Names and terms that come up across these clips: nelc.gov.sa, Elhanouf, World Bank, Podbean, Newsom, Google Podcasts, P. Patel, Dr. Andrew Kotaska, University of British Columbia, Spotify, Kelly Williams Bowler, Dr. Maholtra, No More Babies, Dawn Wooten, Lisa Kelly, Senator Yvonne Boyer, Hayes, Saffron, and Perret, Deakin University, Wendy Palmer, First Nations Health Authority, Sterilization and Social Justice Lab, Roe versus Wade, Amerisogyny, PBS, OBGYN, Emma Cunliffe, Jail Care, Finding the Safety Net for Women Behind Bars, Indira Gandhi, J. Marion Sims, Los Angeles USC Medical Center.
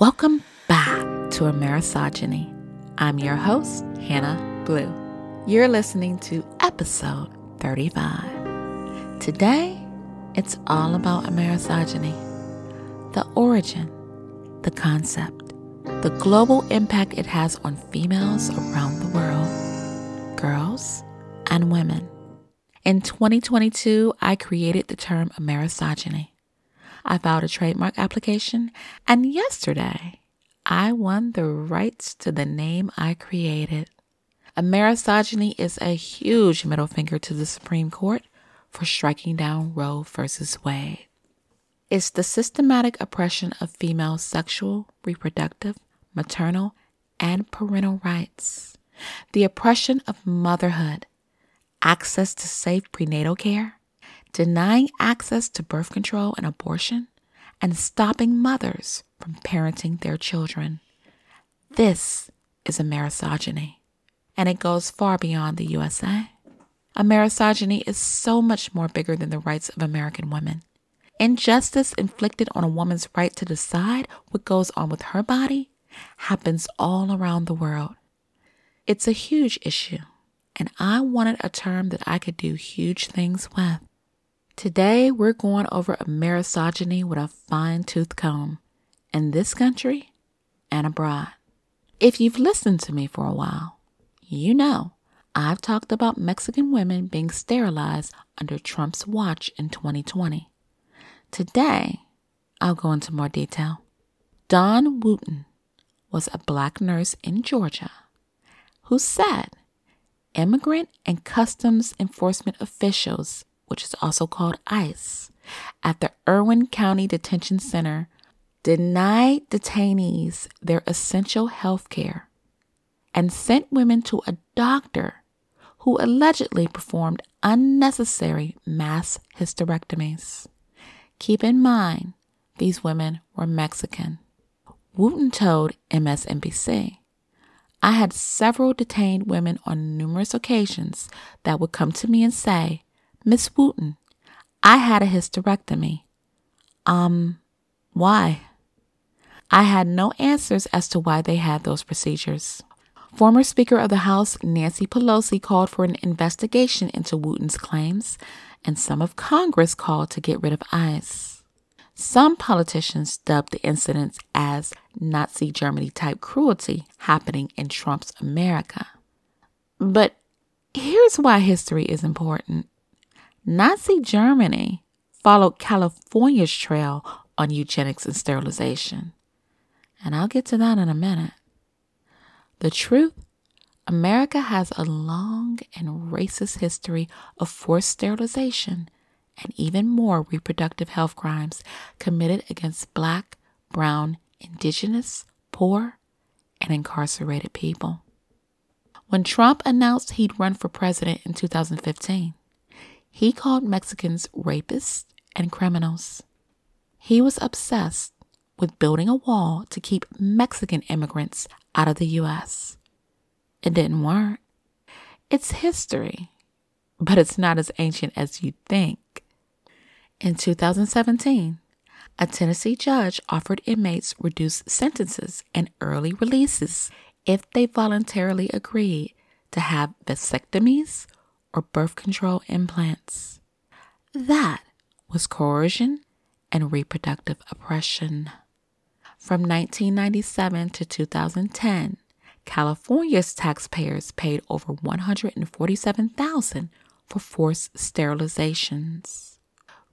Welcome back to Amerisogyny. I'm your host, Hannah Blue. You're listening to episode 35. Today, it's all about Amerisogyny, the origin, the concept, the global impact it has on females around the world, girls and women. In 2022, I created the term Amerisogyny. I filed a trademark application, and yesterday, I won the rights to the name I created. Amerisogyny is a huge middle finger to the Supreme Court for striking down Roe versus Wade. It's the systematic oppression of female sexual, reproductive, maternal, and parental rights, the oppression of motherhood, access to safe prenatal care, denying access to birth control and abortion, and stopping mothers from parenting their children. This is Amerisogyny, and it goes far beyond the USA. Amerisogyny is so much more bigger than the rights of American women. Injustice inflicted on a woman's right to decide what goes on with her body happens all around the world. It's a huge issue, and I wanted a term that I could do huge things with. Today, we're going over Amerisogyny with a fine-tooth comb in this country and abroad. If you've listened to me for a while, you know I've talked about Mexican women being sterilized under Trump's watch in 2020. Today, I'll go into more detail. Dawn Wooten was a Black nurse in Georgia who said immigrant and customs enforcement officials, which is also called ICE, at the Irwin County Detention Center denied detainees their essential health care and sent women to a doctor who allegedly performed unnecessary mass hysterectomies. Keep in mind, these women were Mexican. Wooten told MSNBC, "I had several detained women on numerous occasions that would come to me and say, 'Miss Wooten, I had a hysterectomy.' Why? I had no answers as to why they had those procedures." Former Speaker of the House Nancy Pelosi called for an investigation into Wooten's claims, and some of Congress called to get rid of ICE. Some politicians dubbed the incidents as Nazi Germany-type cruelty happening in Trump's America. But here's why history is important. Nazi Germany followed California's trail on eugenics and sterilization. And I'll get to that in a minute. The truth, America has a long and racist history of forced sterilization and even more reproductive health crimes committed against Black, Brown, Indigenous, poor, and incarcerated people. When Trump announced he'd run for president in 2015, he called Mexicans rapists and criminals. He was obsessed with building a wall to keep Mexican immigrants out of the U.S. It didn't work. It's history, but it's not as ancient as you think. In 2017, a Tennessee judge offered inmates reduced sentences and early releases if they voluntarily agreed to have vasectomies or birth control implants. That was coercion and reproductive oppression. From 1997 to 2010, California's taxpayers paid over $147,000 for forced sterilizations.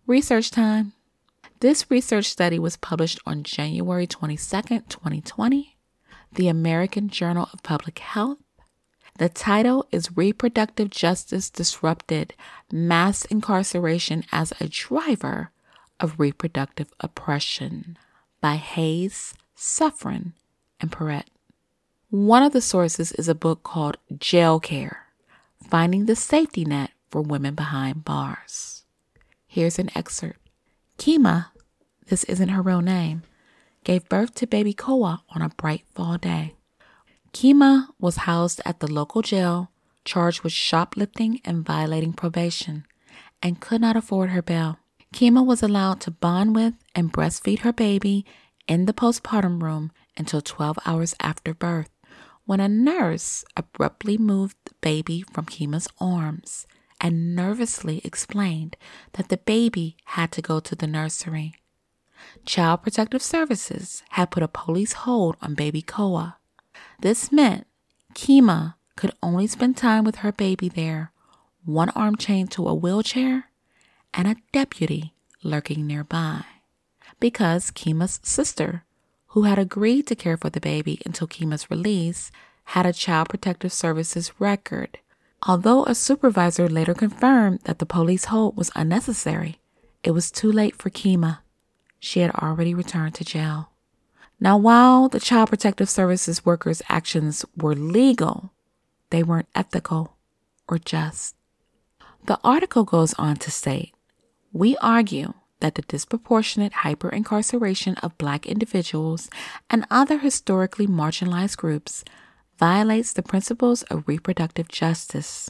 Research time. This research study was published on January 22, 2020, the American Journal of Public Health. The title is Reproductive Justice Disrupted: Mass Incarceration as a Driver of Reproductive Oppression by Hayes, Saffron, and Perret. One of the sources is a book called Jail Care: Finding the Safety Net for Women Behind Bars. Here's an excerpt. Kima, this isn't her real name, gave birth to baby Koa on a bright fall day. Kima was housed at the local jail, charged with shoplifting and violating probation, and could not afford her bail. Kima was allowed to bond with and breastfeed her baby in the postpartum room until 12 hours after birth, when a nurse abruptly moved the baby from Kima's arms and nervously explained that the baby had to go to the nursery. Child Protective Services had put a police hold on baby Koa. This meant Kima could only spend time with her baby there, one arm chained to a wheelchair and a deputy lurking nearby, because Kima's sister, who had agreed to care for the baby until Kima's release, had a Child Protective Services record, although a supervisor later confirmed that the police hold was unnecessary. It was too late for Kima. She had already returned to jail. Now, while the Child Protective Services workers' actions were legal, they weren't ethical or just. The article goes on to state, "We argue that the disproportionate hyperincarceration of Black individuals and other historically marginalized groups violates the principles of reproductive justice,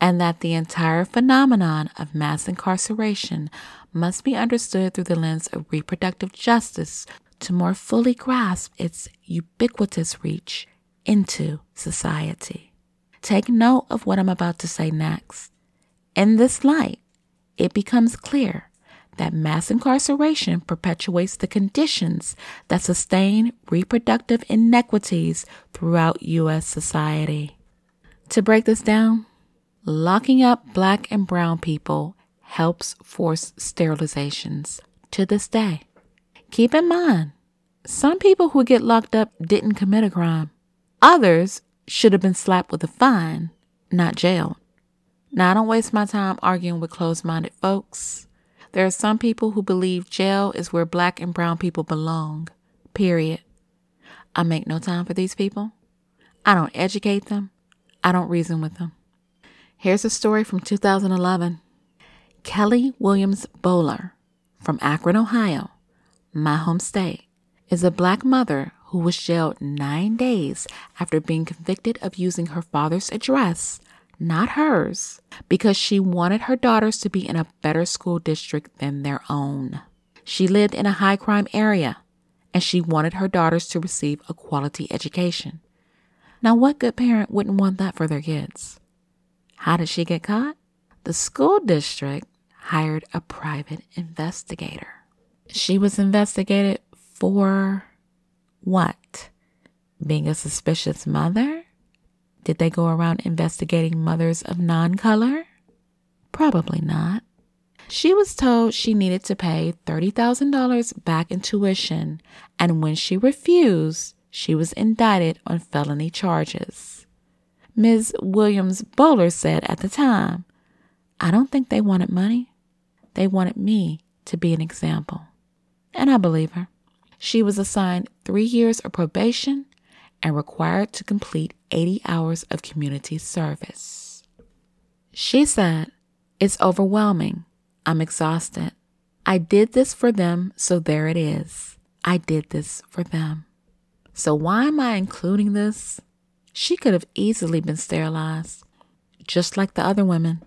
and that the entire phenomenon of mass incarceration must be understood through the lens of reproductive justice to more fully grasp its ubiquitous reach into society." Take note of what I'm about to say next. In this light, it becomes clear that mass incarceration perpetuates the conditions that sustain reproductive inequities throughout U.S. society. To break this down, locking up Black and brown people helps force sterilizations to this day. Keep in mind, some people who get locked up didn't commit a crime. Others should have been slapped with a fine, not jailed. Now, I don't waste my time arguing with closed-minded folks. There are some people who believe jail is where Black and brown people belong, period. I make no time for these people. I don't educate them. I don't reason with them. Here's a story from 2011. Kelly Williams Bowler from Akron, Ohio, my home state, is a Black mother who was jailed 9 days after being convicted of using her father's address, not hers, because she wanted her daughters to be in a better school district than their own. She lived in a high crime area, and she wanted her daughters to receive a quality education. Now, what good parent wouldn't want that for their kids? How did she get caught? The school district hired a private investigator. She was investigated for what? Being a suspicious mother? Did they go around investigating mothers of non-color? Probably not. She was told she needed to pay $30,000 back in tuition, and when she refused, she was indicted on felony charges. Ms. Williams Bowler said at the time, "I don't think they wanted money. They wanted me to be an example." And I believe her. She was assigned 3 years of probation and required to complete 80 hours of community service. She said, "It's overwhelming. I'm exhausted. I did this for them, so there it is. I did this for them. So why am I including this?" She could have easily been sterilized, just like the other women.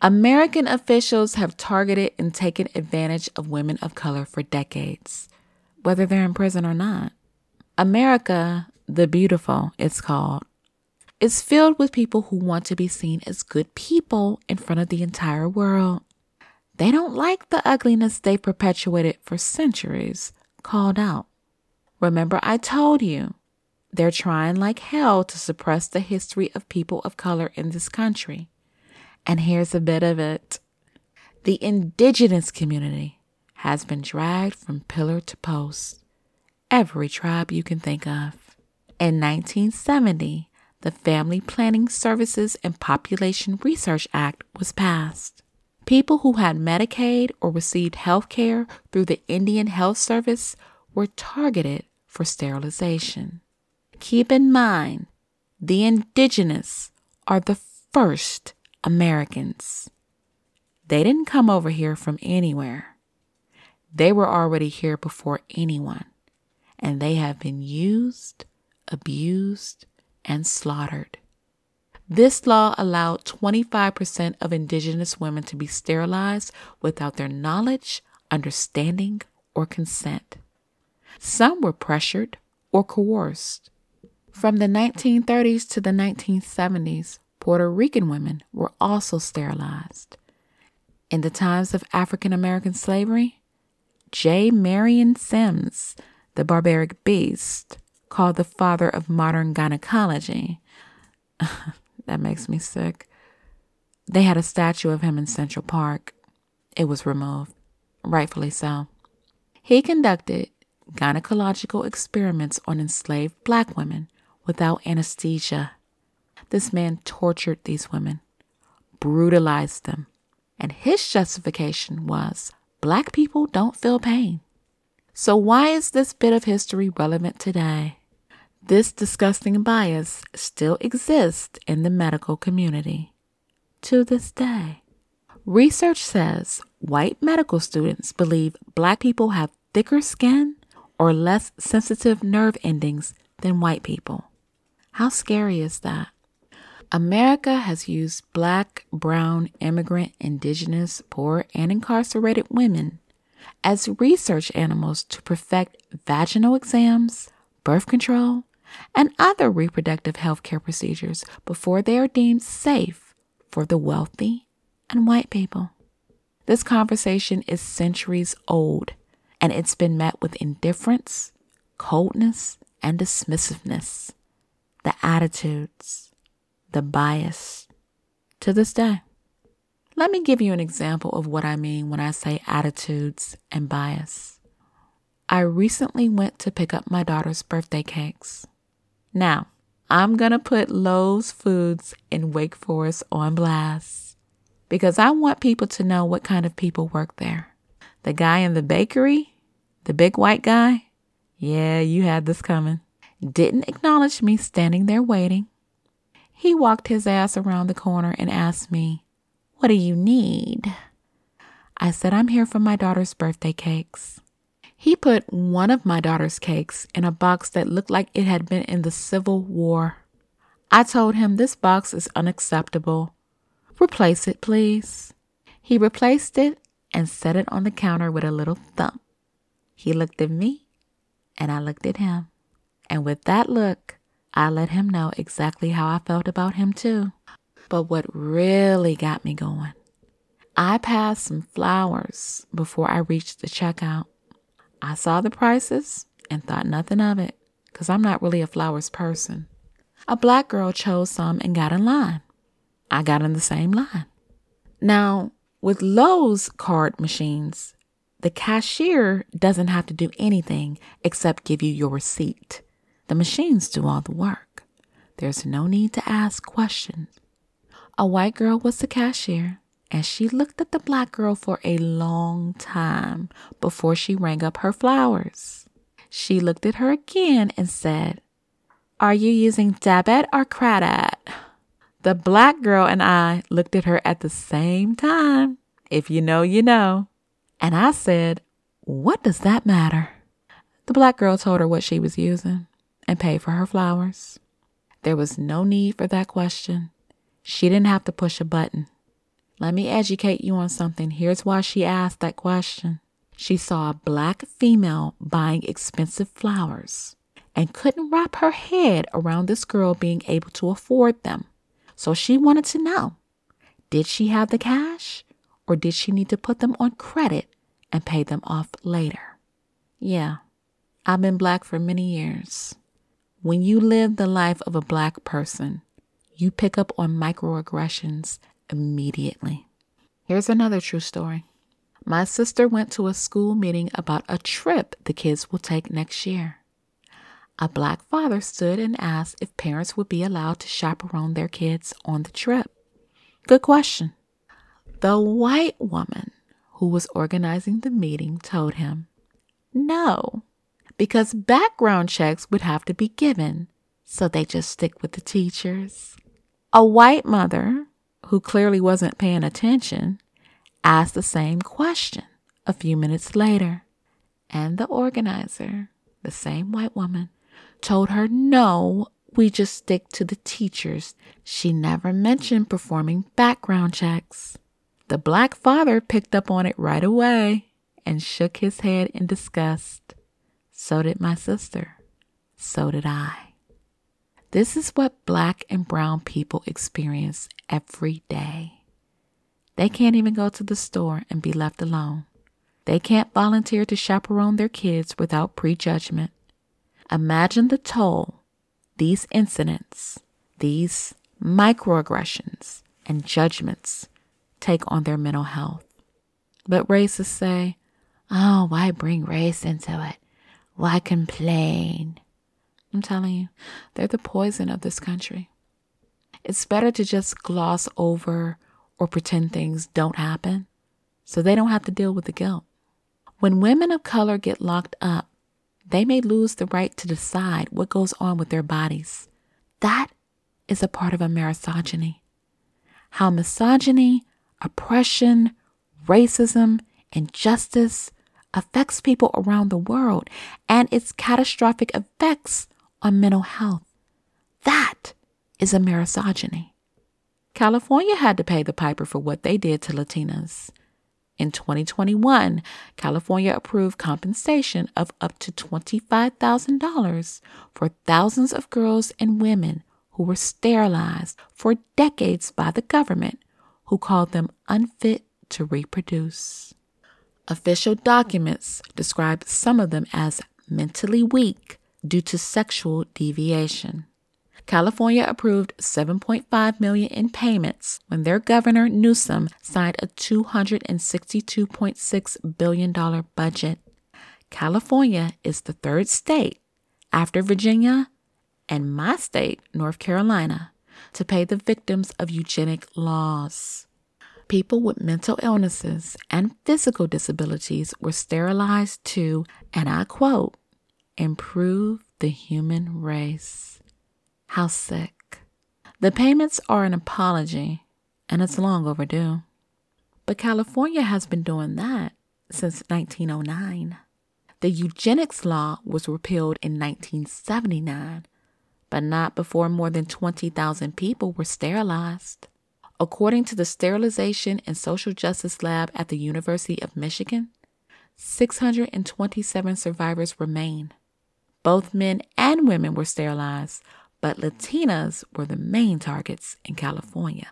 American officials have targeted and taken advantage of women of color for decades, whether they're in prison or not. America, the beautiful, it's called, is filled with people who want to be seen as good people in front of the entire world. They don't like the ugliness they perpetuated for centuries called out. Remember, I told you, they're trying like hell to suppress the history of people of color in this country. And here's a bit of it. The indigenous community has been dragged from pillar to post. Every tribe you can think of. In 1970, the Family Planning Services and Population Research Act was passed. People who had Medicaid or received health care through the Indian Health Service were targeted for sterilization. Keep in mind, the indigenous are the first Americans. They didn't come over here from anywhere. They were already here before anyone, and they have been used, abused, and slaughtered. This law allowed 25% of indigenous women to be sterilized without their knowledge, understanding, or consent. Some were pressured or coerced. From the 1930s to the 1970s, Puerto Rican women were also sterilized. In the times of African American slavery, J. Marion Sims, the barbaric beast, called the father of modern gynecology. That makes me sick. They had a statue of him in Central Park. It was removed, rightfully so. He conducted gynecological experiments on enslaved Black women without anesthesia. This man tortured these women, brutalized them, and his justification was, Black people don't feel pain. So why is this bit of history relevant today? This disgusting bias still exists in the medical community to this day. Research says white medical students believe Black people have thicker skin or less sensitive nerve endings than white people. How scary is that? America has used Black, brown, immigrant, indigenous, poor, and incarcerated women as research animals to perfect vaginal exams, birth control, and other reproductive health care procedures before they are deemed safe for the wealthy and white people. This conversation is centuries old, and it's been met with indifference, coldness, and dismissiveness. The attitudes, the bias, to this day. Let me give you an example of what I mean when I say attitudes and bias. I recently went to pick up my daughter's birthday cakes. Now, I'm going to put Lowe's Foods in Wake Forest on blast because I want people to know what kind of people work there. The guy in the bakery, the big white guy, yeah, you had this coming, didn't acknowledge me standing there waiting. He walked his ass around the corner and asked me, "What do you need?" I said, "I'm here for my daughter's birthday cakes." He put one of my daughter's cakes in a box that looked like it had been in the Civil War. I told him, "This box is unacceptable. Replace it, please." He replaced it and set it on the counter with a little thump. He looked at me and I looked at him. And with that look, I let him know exactly how I felt about him too. But what really got me going, I passed some flowers before I reached the checkout. I saw the prices and thought nothing of it because I'm not really a flowers person. A Black girl chose some and got in line. I got in the same line. Now, with Lowe's card machines, the cashier doesn't have to do anything except give you your receipt. The machines do all the work. There's no need to ask questions. A white girl was the cashier, and she looked at the Black girl for a long time before she rang up her flowers. She looked at her again and said, "Are you using debit or credit?" The Black girl and I looked at her at the same time. If you know, you know. And I said, "What does that matter?" The Black girl told her what she was using and paid for her flowers. There was no need for that question. She didn't have to push a button. Let me educate you on something. Here's why she asked that question. She saw a Black female buying expensive flowers and couldn't wrap her head around this girl being able to afford them. So she wanted to know, did she have the cash or did she need to put them on credit and pay them off later? Yeah, I've been Black for many years. When you live the life of a Black person, you pick up on microaggressions immediately. Here's another true story. My sister went to a school meeting about a trip the kids will take next year. A Black father stood and asked if parents would be allowed to chaperone their kids on the trip. Good question. The white woman who was organizing the meeting told him no, because background checks would have to be given, so they just stick with the teachers. A white mother, who clearly wasn't paying attention, asked the same question a few minutes later. And the organizer, the same white woman, told her, "No, we just stick to the teachers." She never mentioned performing background checks. The Black father picked up on it right away and shook his head in disgust. So did my sister. So did I. This is what Black and brown people experience every day. They can't even go to the store and be left alone. They can't volunteer to chaperone their kids without prejudgment. Imagine the toll these incidents, these microaggressions, and judgments take on their mental health. But racists say, oh, why bring race into it? Why complain? I'm telling you, they're the poison of this country. It's better to just gloss over or pretend things don't happen so they don't have to deal with the guilt. When women of color get locked up, they may lose the right to decide what goes on with their bodies. That is a part of Amerisogyny. How misogyny, oppression, racism, injustice affects people around the world and its catastrophic effects on mental health. That is Amerisogyny. California had to pay the piper for what they did to Latinas. In 2021, California approved compensation of up to $25,000 for thousands of girls and women who were sterilized for decades by the government, who called them unfit to reproduce. Official documents describe some of them as mentally weak due to sexual deviation. California approved $7.5 million in payments when their governor Newsom signed a $262.6 billion budget. California is the third state, after Virginia and my state, North Carolina, to pay the victims of eugenic laws. People with mental illnesses and physical disabilities were sterilized to, and I quote, improve the human race. How sick. The payments are an apology, and it's long overdue. But California has been doing that since 1909. The eugenics law was repealed in 1979, but not before more than 20,000 people were sterilized. According to the Sterilization and Social Justice Lab at the University of Michigan, 627 survivors remain. Both men and women were sterilized, but Latinas were the main targets in California.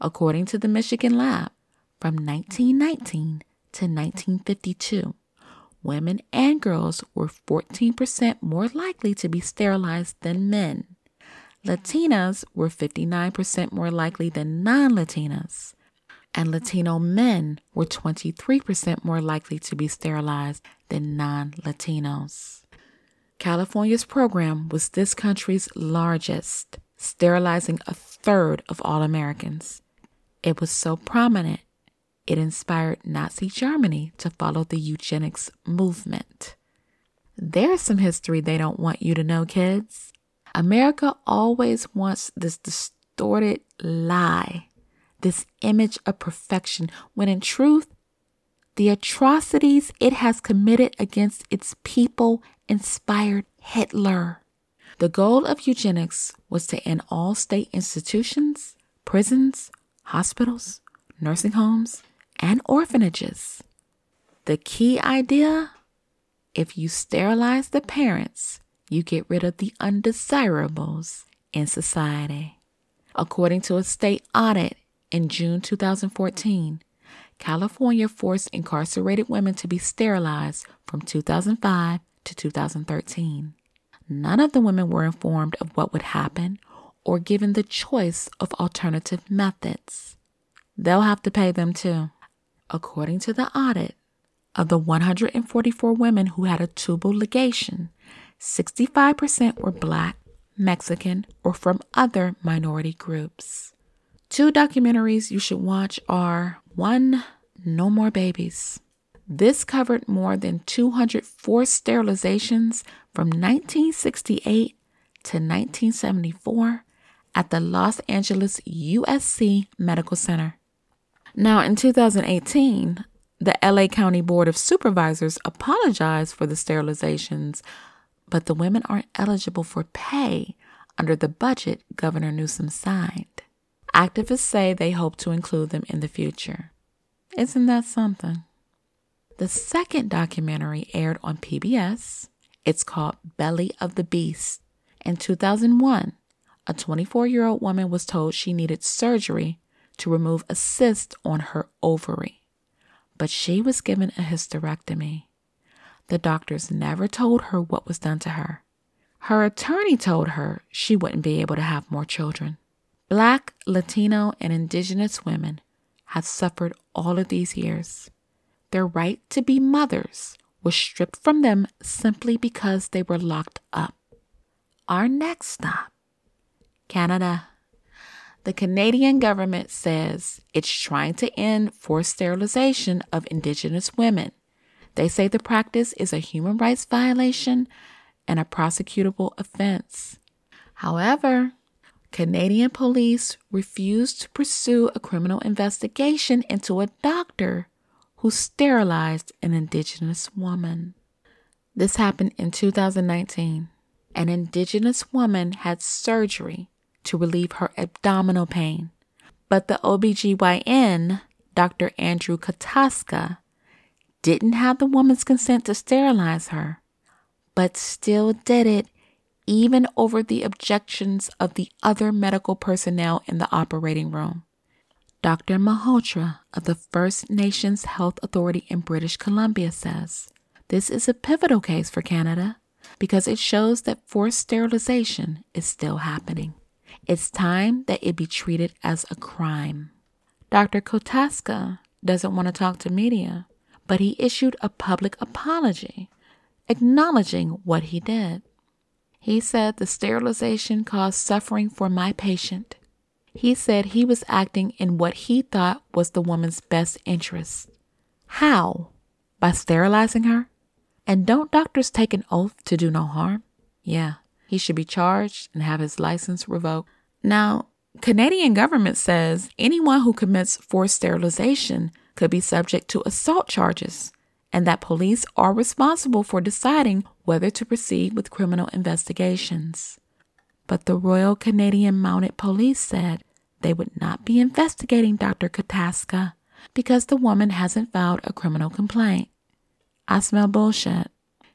According to the Michigan lab, from 1919 to 1952, women and girls were 14% more likely to be sterilized than men. Latinas were 59% more likely than non-Latinas, and Latino men were 23% more likely to be sterilized than non-Latinos. California's program was this country's largest, sterilizing a third of all Americans. It was so prominent, it inspired Nazi Germany to follow the eugenics movement. There's some history they don't want you to know, kids. America always wants this distorted lie, this image of perfection, when in truth, the atrocities it has committed against its people inspired Hitler. The goal of eugenics was to end all state institutions, prisons, hospitals, nursing homes, and orphanages. The key idea? If you sterilize the parents, you get rid of the undesirables in society. According to a state audit in June 2014, California forced incarcerated women to be sterilized from 2005 to 2013. None of the women were informed of what would happen or given the choice of alternative methods. They'll have to pay them too. According to the audit, of the 144 women who had a tubal ligation, 65% were Black, Mexican, or from other minority groups. Two documentaries you should watch are one, No More Babies. This covered more than 200 forced sterilizations from 1968 to 1974 at the Los Angeles USC Medical Center. Now, in 2018, the LA County Board of Supervisors apologized for the sterilizations, but the women aren't eligible for pay under the budget Governor Newsom signed. Activists say they hope to include them in the future. Isn't that something? The second documentary aired on PBS It's called Belly of the Beast. In 2001, a 24-year-old woman was told she needed surgery to remove a cyst on her ovary, but she was given a hysterectomy. The doctors never told her what was done to her. Her attorney told her she wouldn't be able to have more children. Black, Latino, and Indigenous women have suffered all of these years. Their right to be mothers was stripped from them simply because they were locked up. Our next stop, Canada. The Canadian government says it's trying to end forced sterilization of Indigenous women. They say the practice is a human rights violation and a prosecutable offense. However, Canadian police refused to pursue a criminal investigation into a doctor who sterilized an Indigenous woman. This happened in 2019. An Indigenous woman had surgery to relieve her abdominal pain, but the OBGYN, Dr. Andrew Kotaska, didn't have the woman's consent to sterilize her, but still did it even over the objections of the other medical personnel in the operating room. Dr. Maholtra of the First Nations Health Authority in British Columbia says, this is a pivotal case for Canada because it shows that forced sterilization is still happening. It's time that it be treated as a crime. Dr. Kotaska doesn't want to talk to media, but he issued a public apology, acknowledging what he did. He said the sterilization caused suffering for my patient. He said he was acting in what he thought was the woman's best interest. How? By sterilizing her? And don't doctors take an oath to do no harm? Yeah, he should be charged and have his license revoked. Now, Canadian government says anyone who commits forced sterilization could be subject to assault charges, and that police are responsible for deciding whether to proceed with criminal investigations. But the Royal Canadian Mounted Police said they would not be investigating Dr. Kotaska because the woman hasn't filed a criminal complaint. I smell bullshit.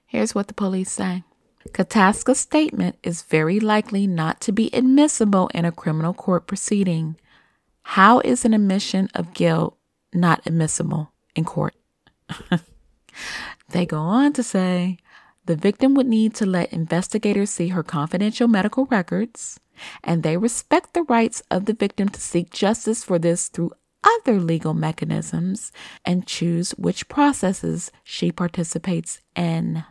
Here's what the police say. Kotaska's statement is very likely not to be admissible in a criminal court proceeding. How is an admission of guilt not admissible in court? They go on to say the victim would need to let investigators see her confidential medical records, and they respect the rights of the victim to seek justice for this through other legal mechanisms and choose which processes she participates in.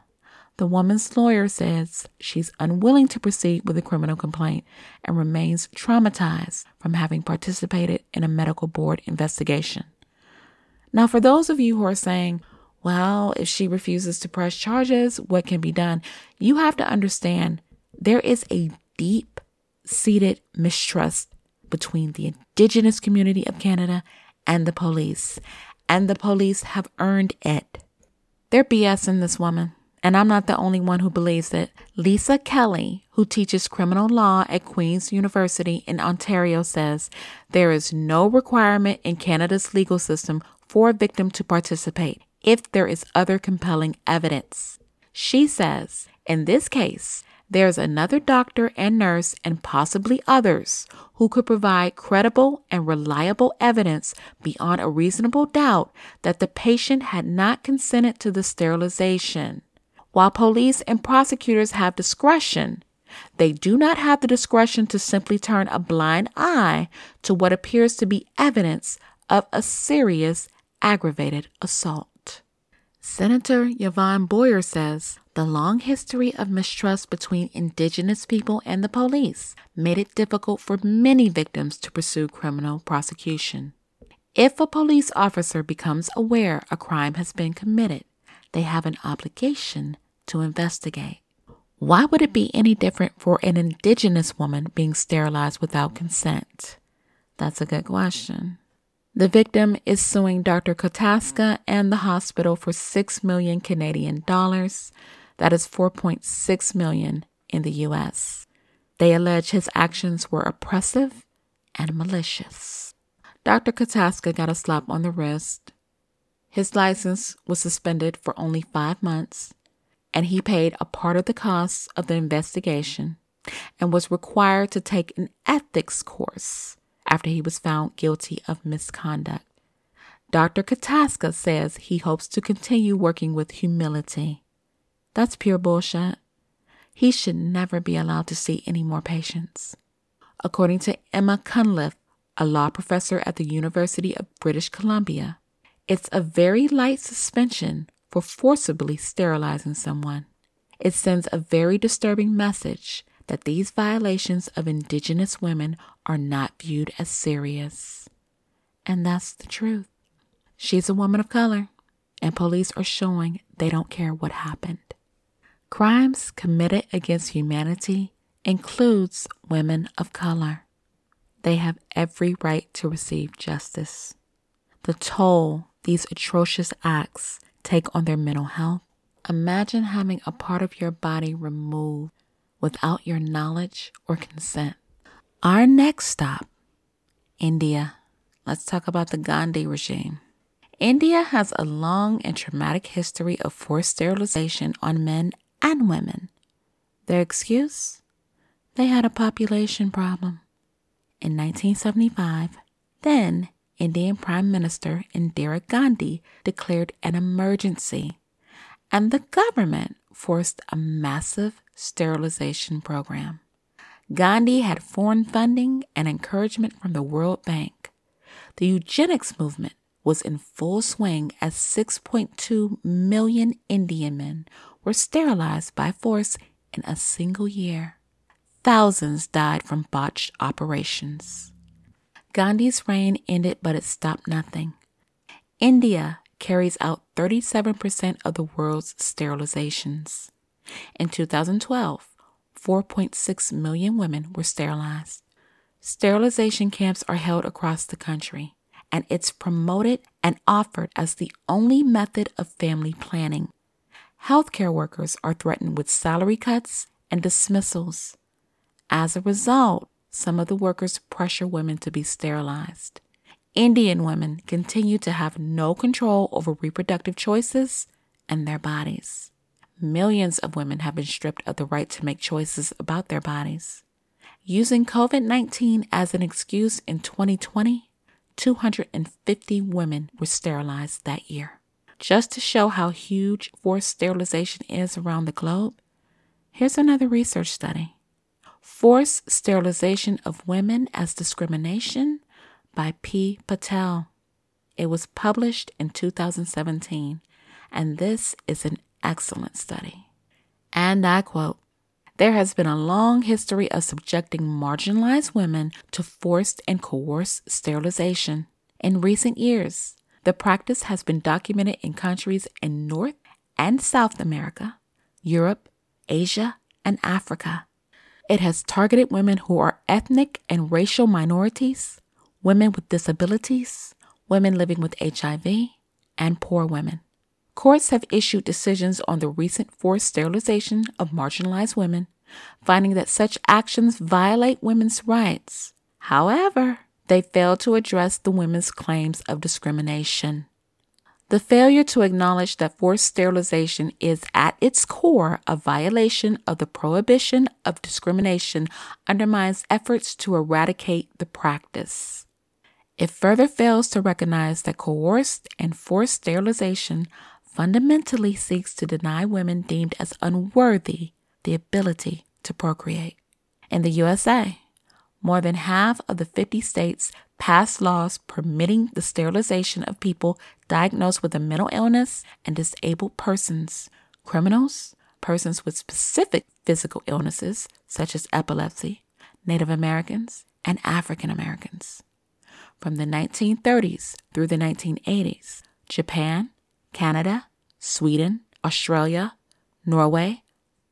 The woman's lawyer says she's unwilling to proceed with a criminal complaint and remains traumatized from having participated in a medical board investigation. Now, for those of you who are saying, well, if she refuses to press charges, what can be done? You have to understand there is a deep-seated mistrust between the Indigenous community of Canada and the police have earned it. They're BSing this woman. And I'm not the only one who believes it. Lisa Kelly, who teaches criminal law at Queen's University in Ontario, says there is no requirement in Canada's legal system for a victim to participate if there is other compelling evidence. She says, in this case, there's another doctor and nurse and possibly others who could provide credible and reliable evidence beyond a reasonable doubt that the patient had not consented to the sterilization. While police and prosecutors have discretion, they do not have the discretion to simply turn a blind eye to what appears to be evidence of a serious aggravated assault. Senator Yvonne Boyer says the long history of mistrust between Indigenous people and the police made it difficult for many victims to pursue criminal prosecution. If a police officer becomes aware a crime has been committed, they have an obligation to investigate. Why would it be any different for an Indigenous woman being sterilized without consent? That's a good question. The victim is suing Dr. Kotaska and the hospital for 6 million Canadian dollars. That is 4.6 million in the US. They allege his actions were oppressive and malicious. Dr. Kotaska got a slap on the wrist. His license was suspended for only 5 months, and he paid a part of the costs of the investigation and was required to take an ethics course after he was found guilty of misconduct. Dr. Kotaska says he hopes to continue working with humility. That's pure bullshit. He should never be allowed to see any more patients. According to Emma Cunliffe, a law professor at the University of British Columbia, it's a very light suspension for forcibly sterilizing someone. It sends a very disturbing message that these violations of Indigenous women are not viewed as serious. And that's the truth. She's a woman of color, and police are showing they don't care what happened. Crimes committed against humanity includes women of color. They have every right to receive justice. The toll these atrocious acts take on their mental health. Imagine having a part of your body removed without your knowledge or consent. Our next stop, India. Let's talk about the Gandhi regime. India has a long and traumatic history of forced sterilization on men and women. Their excuse? They had a population problem. In 1975, then Indian Prime Minister Indira Gandhi declared an emergency, and the government forced a massive sterilization program. Gandhi had foreign funding and encouragement from the World Bank. The eugenics movement was in full swing as 6.2 million Indian men were sterilized by force in a single year. Thousands died from botched operations. Gandhi's reign ended, but it stopped nothing. India carries out 37% of the world's sterilizations. In 2012, 4.6 million women were sterilized. Sterilization camps are held across the country, and it's promoted and offered as the only method of family planning. Healthcare workers are threatened with salary cuts and dismissals. As a result, some of the workers pressure women to be sterilized. Indian women continue to have no control over reproductive choices and their bodies. Millions of women have been stripped of the right to make choices about their bodies. Using COVID-19 as an excuse in 2020, 250 women were sterilized that year. Just to show how huge forced sterilization is around the globe, here's another research study. Forced Sterilization of Women as Discrimination by P. Patel. It was published in 2017, and this is an excellent study. And I quote, "There has been a long history of subjecting marginalized women to forced and coerced sterilization. In recent years, the practice has been documented in countries in North and South America, Europe, Asia, and Africa. It has targeted women who are ethnic and racial minorities, women with disabilities, women living with HIV, and poor women. Courts have issued decisions on the recent forced sterilization of marginalized women, finding that such actions violate women's rights. However, they fail to address the women's claims of discrimination. The failure to acknowledge that forced sterilization is at its core a violation of the prohibition of discrimination undermines efforts to eradicate the practice. It further fails to recognize that coerced and forced sterilization fundamentally seeks to deny women deemed as unworthy the ability to procreate." In the USA, more than half of the 50 states passed laws permitting the sterilization of people diagnosed with a mental illness and disabled persons, criminals, persons with specific physical illnesses such as epilepsy, Native Americans, and African Americans. From the 1930s through the 1980s, Japan, Canada, Sweden, Australia, Norway,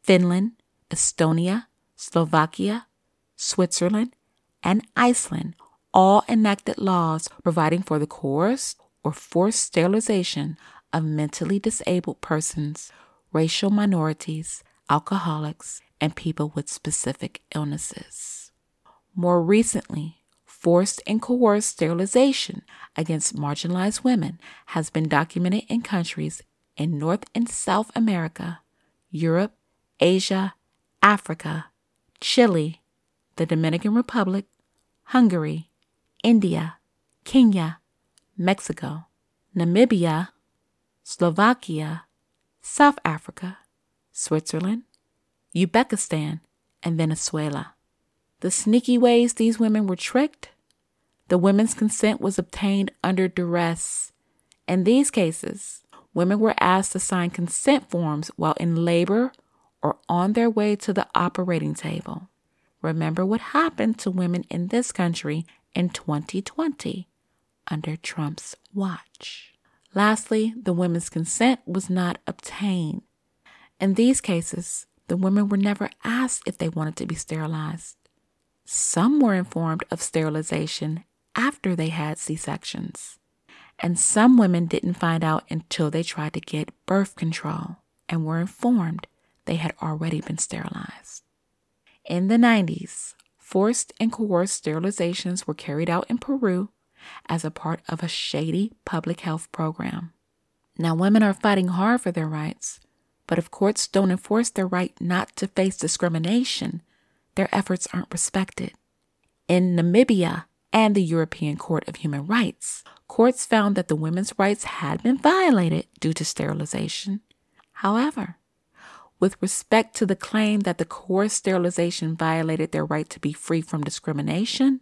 Finland, Estonia, Slovakia, Switzerland, and Iceland all enacted laws providing for the coerced or forced sterilization of mentally disabled persons, racial minorities, alcoholics, and people with specific illnesses. More recently, forced and coerced sterilization against marginalized women has been documented in countries in North and South America, Europe, Asia, Africa, Chile, the Dominican Republic, Hungary, India, Kenya, Mexico, Namibia, Slovakia, South Africa, Switzerland, Uzbekistan, and Venezuela. The sneaky ways these women were tricked. The women's consent was obtained under duress. In these cases, women were asked to sign consent forms while in labor or on their way to the operating table. Remember what happened to women in this country in 2020 under Trump's watch. Lastly, the women's consent was not obtained. In these cases, the women were never asked if they wanted to be sterilized. Some were informed of sterilization after they had C-sections, and some women didn't find out until they tried to get birth control and were informed they had already been sterilized. In the 90s, forced and coerced sterilizations were carried out in Peru as a part of a shady public health program. Now, women are fighting hard for their rights, but if courts don't enforce their right not to face discrimination, their efforts aren't respected. In Namibia and the European Court of Human Rights, courts found that the women's rights had been violated due to sterilization. However, with respect to the claim that the coerced sterilization violated their right to be free from discrimination,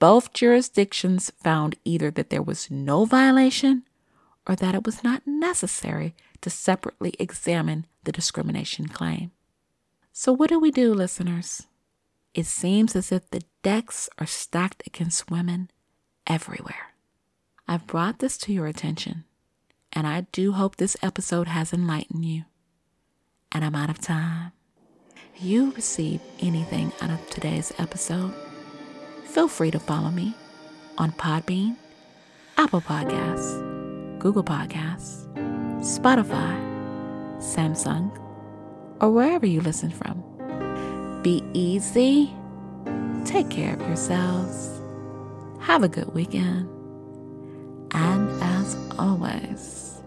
both jurisdictions found either that there was no violation or that it was not necessary to separately examine the discrimination claim. So what do we do, listeners? It seems as if the decks are stacked against women everywhere. I've brought this to your attention, and I do hope this episode has enlightened you. And I'm out of time. If you receive anything out of today's episode, feel free to follow me on Podbean, Apple Podcasts, Google Podcasts, Spotify, Samsung, or wherever you listen from. Be easy. Take care of yourselves. Have a good weekend. And as always,